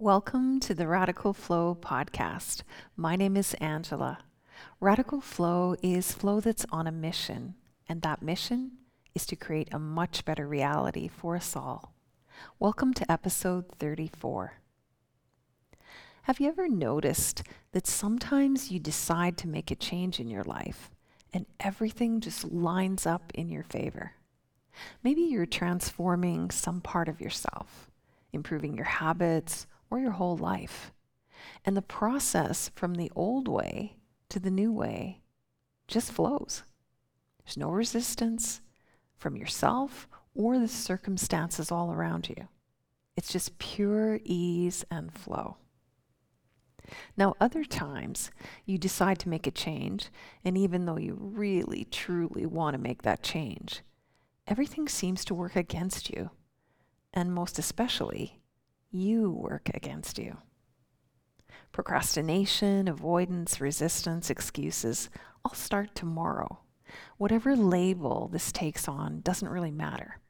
Welcome to the Radical Flow podcast. My name is Angela. Radical Flow is flow that's on a mission, and that mission is to create a much better reality for us all. Welcome to episode 34. Have you ever noticed that sometimes you decide to make a change in your life and everything just lines up in your favor? Maybe you're transforming some part of yourself, improving your habits, or your whole life. And the process from the old way to the new way just flows. There's no resistance from yourself or the circumstances all around you. It's just pure ease and flow. Now, other times you decide to make a change, and even though you really, truly want to make that change, everything seems to work against you. And most especially, you work against you. Procrastination, avoidance, resistance, excuses, all start tomorrow. Whatever label this takes on doesn't really matter.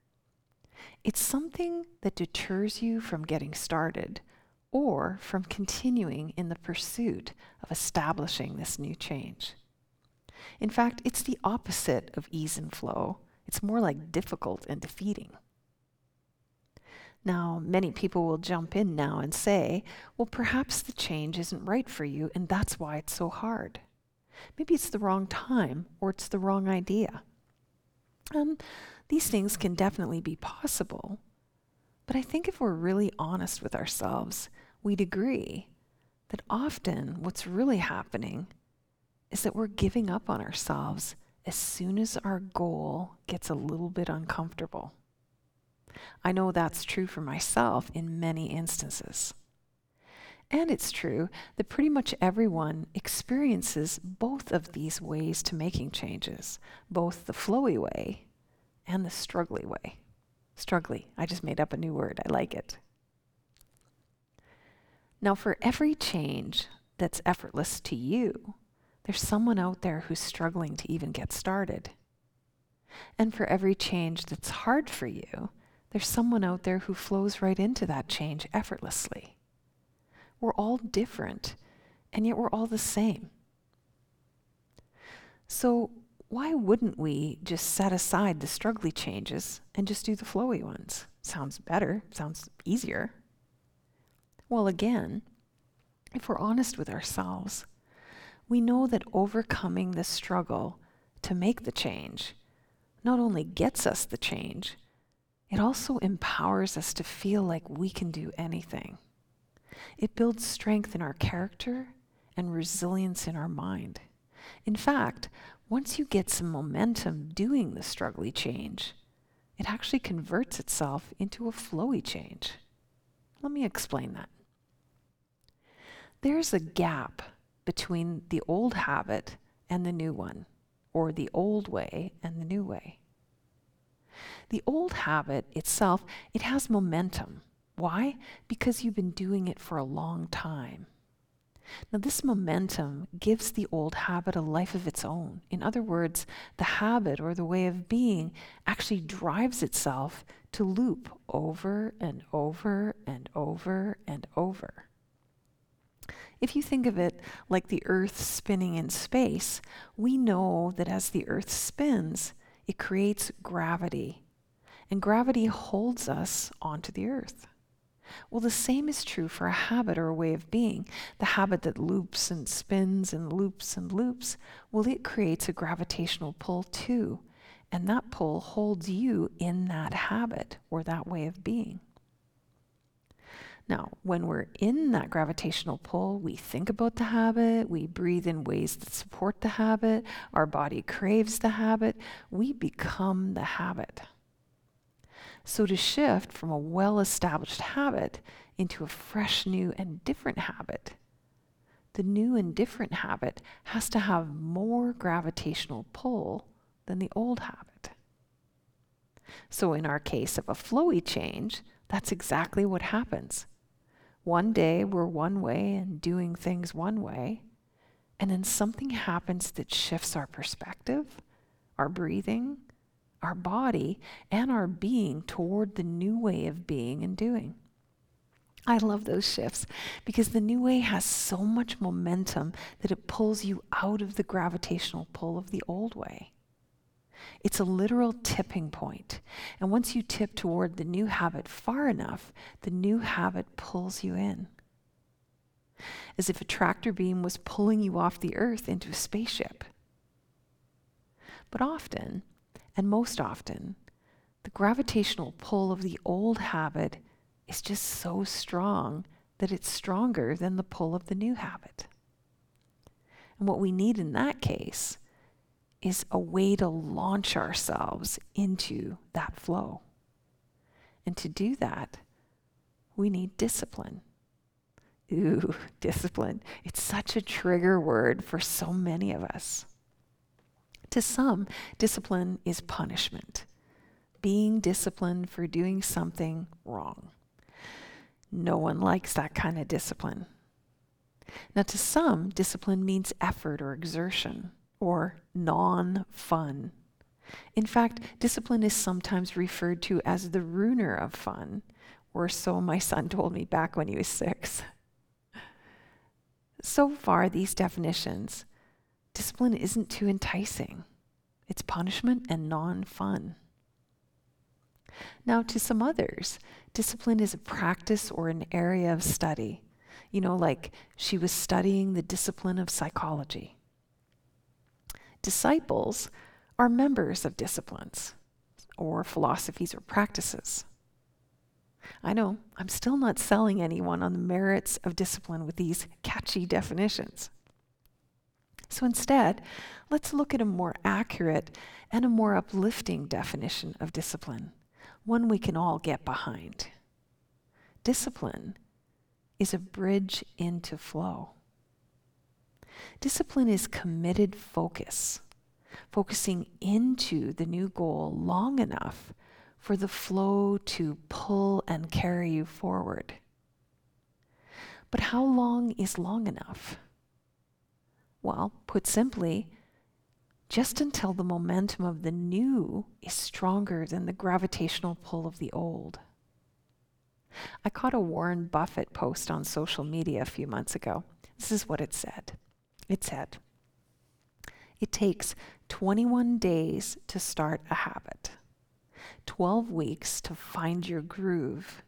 It's something that deters you from getting started or from continuing in the pursuit of establishing this new change. In fact, it's the opposite of ease and flow. It's more like difficult and defeating. Now, many people will jump in now and say, well, perhaps the change isn't right for you, and that's why it's so hard. Maybe it's the wrong time, or it's the wrong idea. These things can definitely be possible, but I think if we're really honest with ourselves, we'd agree that often what's really happening is that we're giving up on ourselves as soon as our goal gets a little bit uncomfortable. I know that's true for myself in many instances. And it's true that pretty much everyone experiences both of these ways to making changes, both the flowy way and the struggly way. Struggly, I just made up a new word, I like it. Now, for every change that's effortless to you, there's someone out there who's struggling to even get started. And for every change that's hard for you, there's someone out there who flows right into that change effortlessly. We're all different, and yet we're all the same. So why wouldn't we just set aside the struggly changes and just do the flowy ones? Sounds better, sounds easier. Well, again, if we're honest with ourselves, we know that overcoming the struggle to make the change not only gets us the change, it also empowers us to feel like we can do anything. It builds strength in our character and resilience in our mind. In fact, once you get some momentum doing the struggly change, it actually converts itself into a flowy change. Let me explain that. There's a gap between the old habit and the new one, or the old way and the new way. The old habit itself, it has momentum. Why? Because you've been doing it for a long time. Now, this momentum gives the old habit a life of its own. In other words, the habit or the way of being actually drives itself to loop over and over and over and over. If you think of it like the Earth spinning in space, we know that as the Earth spins, it creates gravity, and gravity holds us onto the earth. Well, the same is true for a habit or a way of being. The habit that loops and spins and loops, well, it creates a gravitational pull too, and that pull holds you in that habit or that way of being. Now, when we're in that gravitational pull, we think about the habit, we breathe in ways that support the habit, our body craves the habit, we become the habit. So to shift from a well-established habit into a fresh, new, and different habit, the new and different habit has to have more gravitational pull than the old habit. So in our case of a flowy change, that's exactly what happens. One day we're one way and doing things one way, and then something happens that shifts our perspective, our breathing, our body, and our being toward the new way of being and doing. I love those shifts because the new way has so much momentum that it pulls you out of the gravitational pull of the old way. It's a literal tipping point. And once you tip toward the new habit far enough, the new habit pulls you in. As if a tractor beam was pulling you off the earth into a spaceship. But often, and most often, the gravitational pull of the old habit is just so strong that it's stronger than the pull of the new habit. And what we need in that case is a way to launch ourselves into that flow. And to do that, we need discipline. Ooh, discipline. It's such a trigger word for so many of us. To some, discipline is punishment. Being disciplined for doing something wrong. No one likes that kind of discipline. Now, to some, discipline means effort or exertion or non-fun. In fact, discipline is sometimes referred to as the ruiner of fun, or so my son told me back when he was 6. So far, these definitions, discipline isn't too enticing. It's punishment and non-fun. Now, to some others, discipline is a practice or an area of study. You know, like she was studying the discipline of psychology. Disciples are members of disciplines or philosophies or practices. I know, I'm still not selling anyone on the merits of discipline with these catchy definitions. So instead, let's look at a more accurate and a more uplifting definition of discipline, one we can all get behind. Discipline is a bridge into flow. Discipline is committed focus, focusing into the new goal long enough for the flow to pull and carry you forward. But how long is long enough? Well, put simply, just until the momentum of the new is stronger than the gravitational pull of the old. I caught a Warren Buffett post on social media a few months ago. This is what it said. It said, "It takes 21 days to start a habit, 12 weeks to find your groove,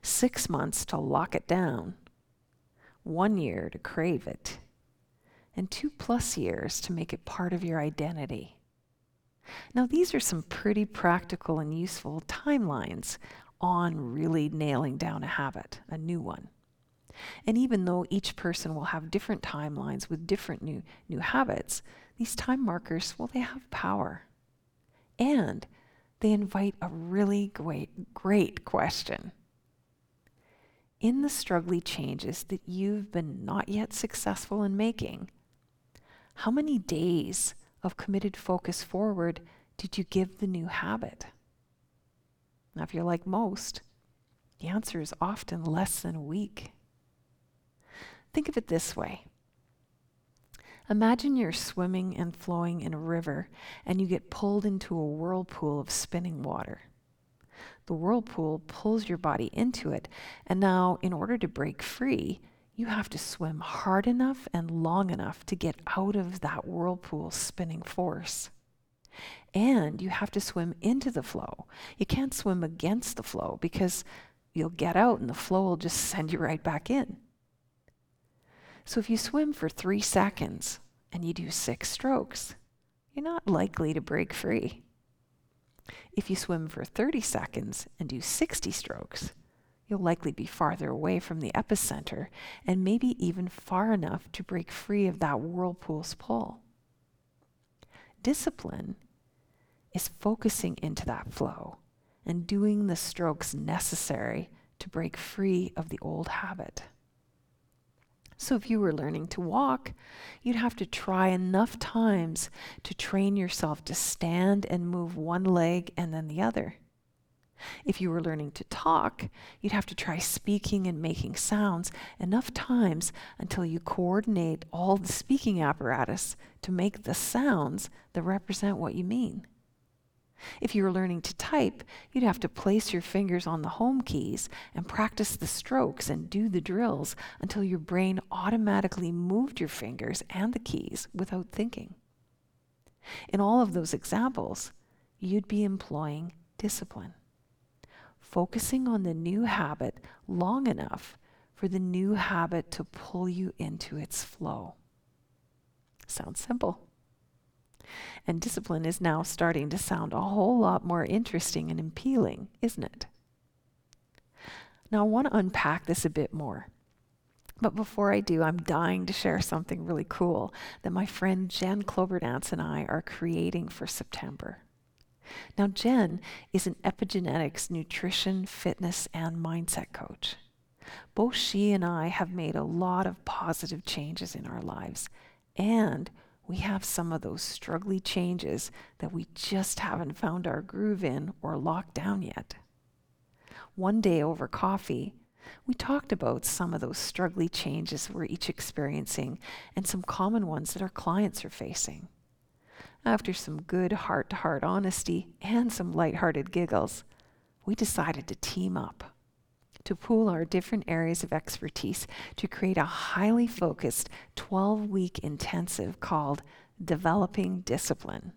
6 months to lock it down, 1 year to crave it, and 2+ years to make it part of your identity." Now, these are some pretty practical and useful timelines on really nailing down a habit, a new one. And even though each person will have different timelines with different new habits, these time markers, well, they have power. And they invite a really great question. In the struggly changes that you've been not yet successful in making, how many days of committed focus forward did you give the new habit? Now, if you're like most, the answer is often less than a week. Think of it this way. Imagine you're swimming and flowing in a river and you get pulled into a whirlpool of spinning water. The whirlpool pulls your body into it, and now in order to break free, you have to swim hard enough and long enough to get out of that whirlpool spinning force. And you have to swim into the flow. You can't swim against the flow because you'll get out and the flow will just send you right back in. So if you swim for 3 seconds and you do 6 strokes, you're not likely to break free. If you swim for 30 seconds and do 60 strokes, you'll likely be farther away from the epicenter and maybe even far enough to break free of that whirlpool's pull. Discipline is focusing into that flow and doing the strokes necessary to break free of the old habit. So if you were learning to walk, you'd have to try enough times to train yourself to stand and move one leg and then the other. If you were learning to talk, you'd have to try speaking and making sounds enough times until you coordinate all the speaking apparatus to make the sounds that represent what you mean. If you were learning to type, you'd have to place your fingers on the home keys and practice the strokes and do the drills until your brain automatically moved your fingers and the keys without thinking. In all of those examples, you'd be employing discipline, focusing on the new habit long enough for the new habit to pull you into its flow. Sounds simple. And discipline is now starting to sound a whole lot more interesting and appealing, isn't it? Now, I want to unpack this a bit more. But before I do, I'm dying to share something really cool that my friend Jen Cloberdantz and I are creating for September. Now, Jen is an epigenetics, nutrition, fitness, and mindset coach. Both she and I have made a lot of positive changes in our lives, and we have some of those struggling changes that we just haven't found our groove in or locked down yet. One day over coffee, we talked about some of those struggling changes we're each experiencing and some common ones that our clients are facing. After some good heart-to-heart honesty and some lighthearted giggles, we decided to team up, to pool our different areas of expertise to create a highly focused 12-week intensive called Developing Discipline.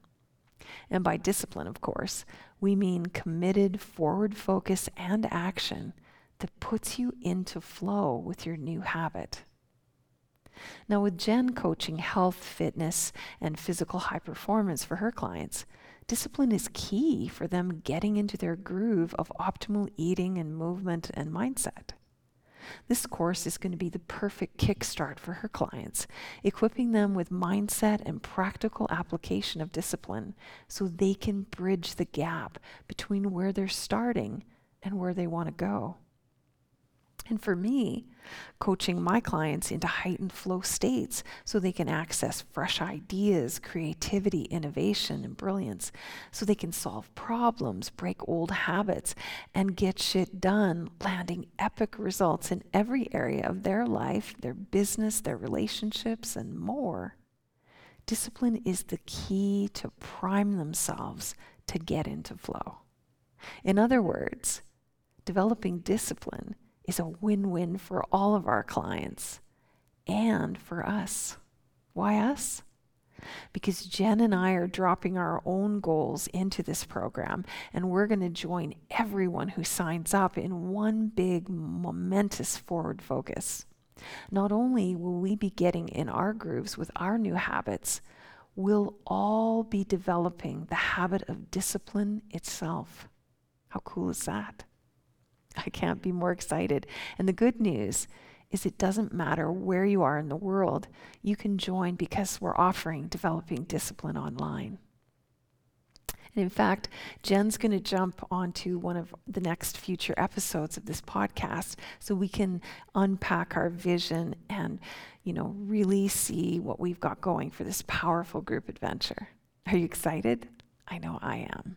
And by discipline, of course, we mean committed forward focus and action that puts you into flow with your new habit. Now, with Jen coaching health, fitness, and physical high performance for her clients, discipline is key for them getting into their groove of optimal eating and movement and mindset. This course is going to be the perfect kickstart for her clients, equipping them with mindset and practical application of discipline so they can bridge the gap between where they're starting and where they want to go. And for me, coaching my clients into heightened flow states so they can access fresh ideas, creativity, innovation, and brilliance, so they can solve problems, break old habits, and get shit done, landing epic results in every area of their life, their business, their relationships, and more. Discipline is the key to prime themselves to get into flow. In other words, developing discipline is a win-win for all of our clients and for us. Why us? Because Jen and I are dropping our own goals into this program, and we're going to join everyone who signs up in one big, momentous forward focus. Not only will we be getting in our grooves with our new habits, we'll all be developing the habit of discipline itself. How cool is that? I can't be more excited. And the good news is it doesn't matter where you are in the world. You can join because we're offering Developing Discipline online. And in fact, Jen's going to jump onto one of the next future episodes of this podcast so we can unpack our vision and, really see what we've got going for this powerful group adventure. Are you excited? I know I am.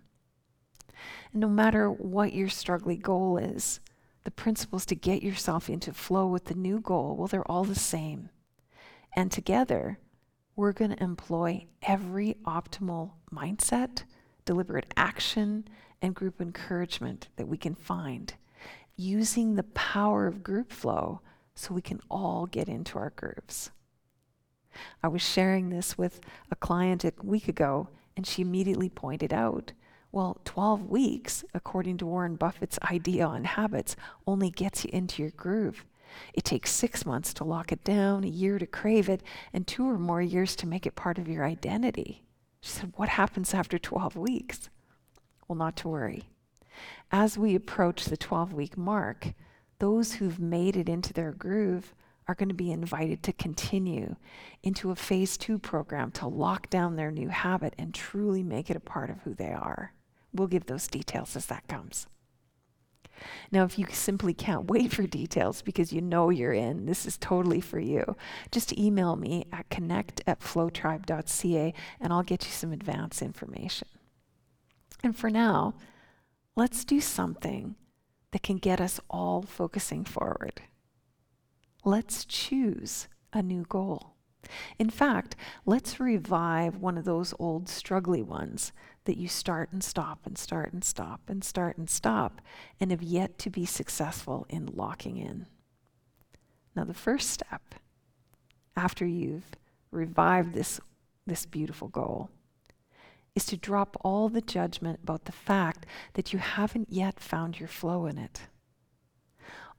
No matter what your struggling goal is, the principles to get yourself into flow with the new goal, well, they're all the same. And together, we're going to employ every optimal mindset, deliberate action, and group encouragement that we can find, using the power of group flow so we can all get into our grooves. I was sharing this with a client a week ago, and she immediately pointed out, 12 weeks, according to Warren Buffett's idea on habits, only gets you into your groove. It takes 6 months to lock it down, a year to crave it, and 2 or more years to make it part of your identity. She said, what happens after 12 weeks? Well, not to worry. As we approach the 12-week mark, those who've made it into their groove are going to be invited to continue into a phase 2 program to lock down their new habit and truly make it a part of who they are. We'll give those details as that comes. Now, if you simply can't wait for details because you're in, this is totally for you. Just email me at connect@flowtribe.ca and I'll get you some advance information. And for now, let's do something that can get us all focusing forward. Let's choose a new goal In fact, let's revive one of those old struggly ones that you start and stop and start and stop and start and stop and have yet to be successful in locking in. Now the first step, after you've revived this beautiful goal, is to drop all the judgment about the fact that you haven't yet found your flow in it.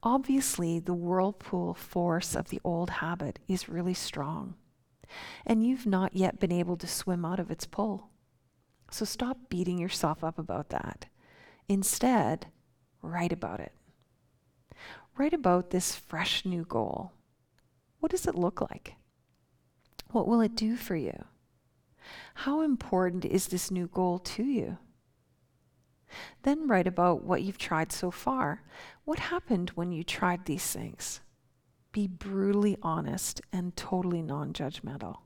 Obviously, the whirlpool force of the old habit is really strong, and you've not yet been able to swim out of its pull. So stop beating yourself up about that. Instead, write about it. Write about this fresh new goal. What does it look like? What will it do for you? How important is this new goal to you? Then write about what you've tried so far. What happened when you tried these things? Be brutally honest and totally non-judgmental.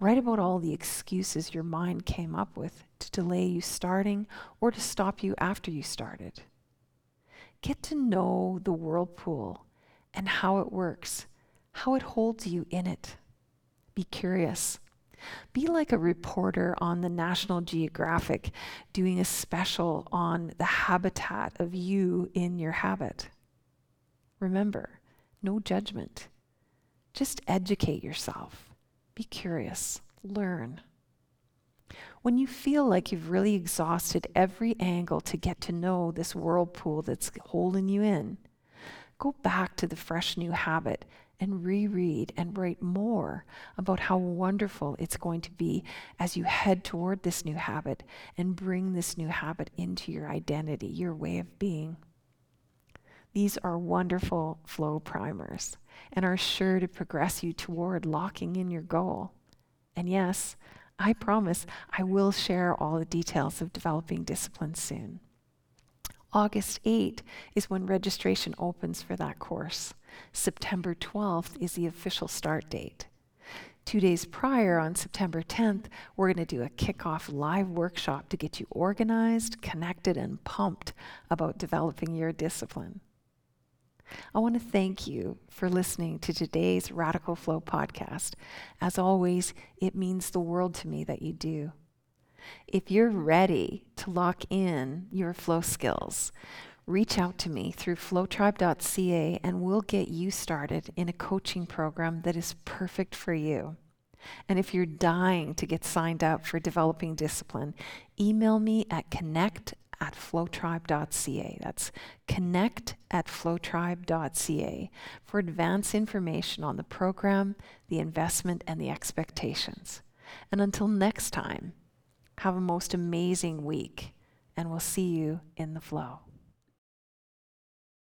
Write about all the excuses your mind came up with to delay you starting or to stop you after you started. Get to know the whirlpool and how it works, how it holds you in it. Be curious. Be like a reporter on the National Geographic doing a special on the habitat of you in your habit. Remember, no judgment. Just educate yourself. Be curious. Learn. When you feel like you've really exhausted every angle to get to know this whirlpool that's holding you in, go back to the fresh new habit and reread and write more about how wonderful it's going to be as you head toward this new habit and bring this new habit into your identity, your way of being. These are wonderful flow primers and are sure to progress you toward locking in your goal. And yes, I promise I will share all the details of Developing Discipline soon. August 8th is when registration opens for that course. September 12th is the official start date. 2 days prior, on September 10th, we're going to do a kickoff live workshop to get you organized, connected, and pumped about developing your discipline. I want to thank you for listening to today's Radical Flow podcast. As always, it means the world to me that you do. If you're ready to lock in your flow skills, reach out to me through flowtribe.ca and we'll get you started in a coaching program that is perfect for you. And if you're dying to get signed up for Developing Discipline, email me at connect@flowtribe.ca. That's connect@flowtribe.ca for advance information on the program, the investment, and the expectations. And until next time, have a most amazing week, and we'll see you in the flow.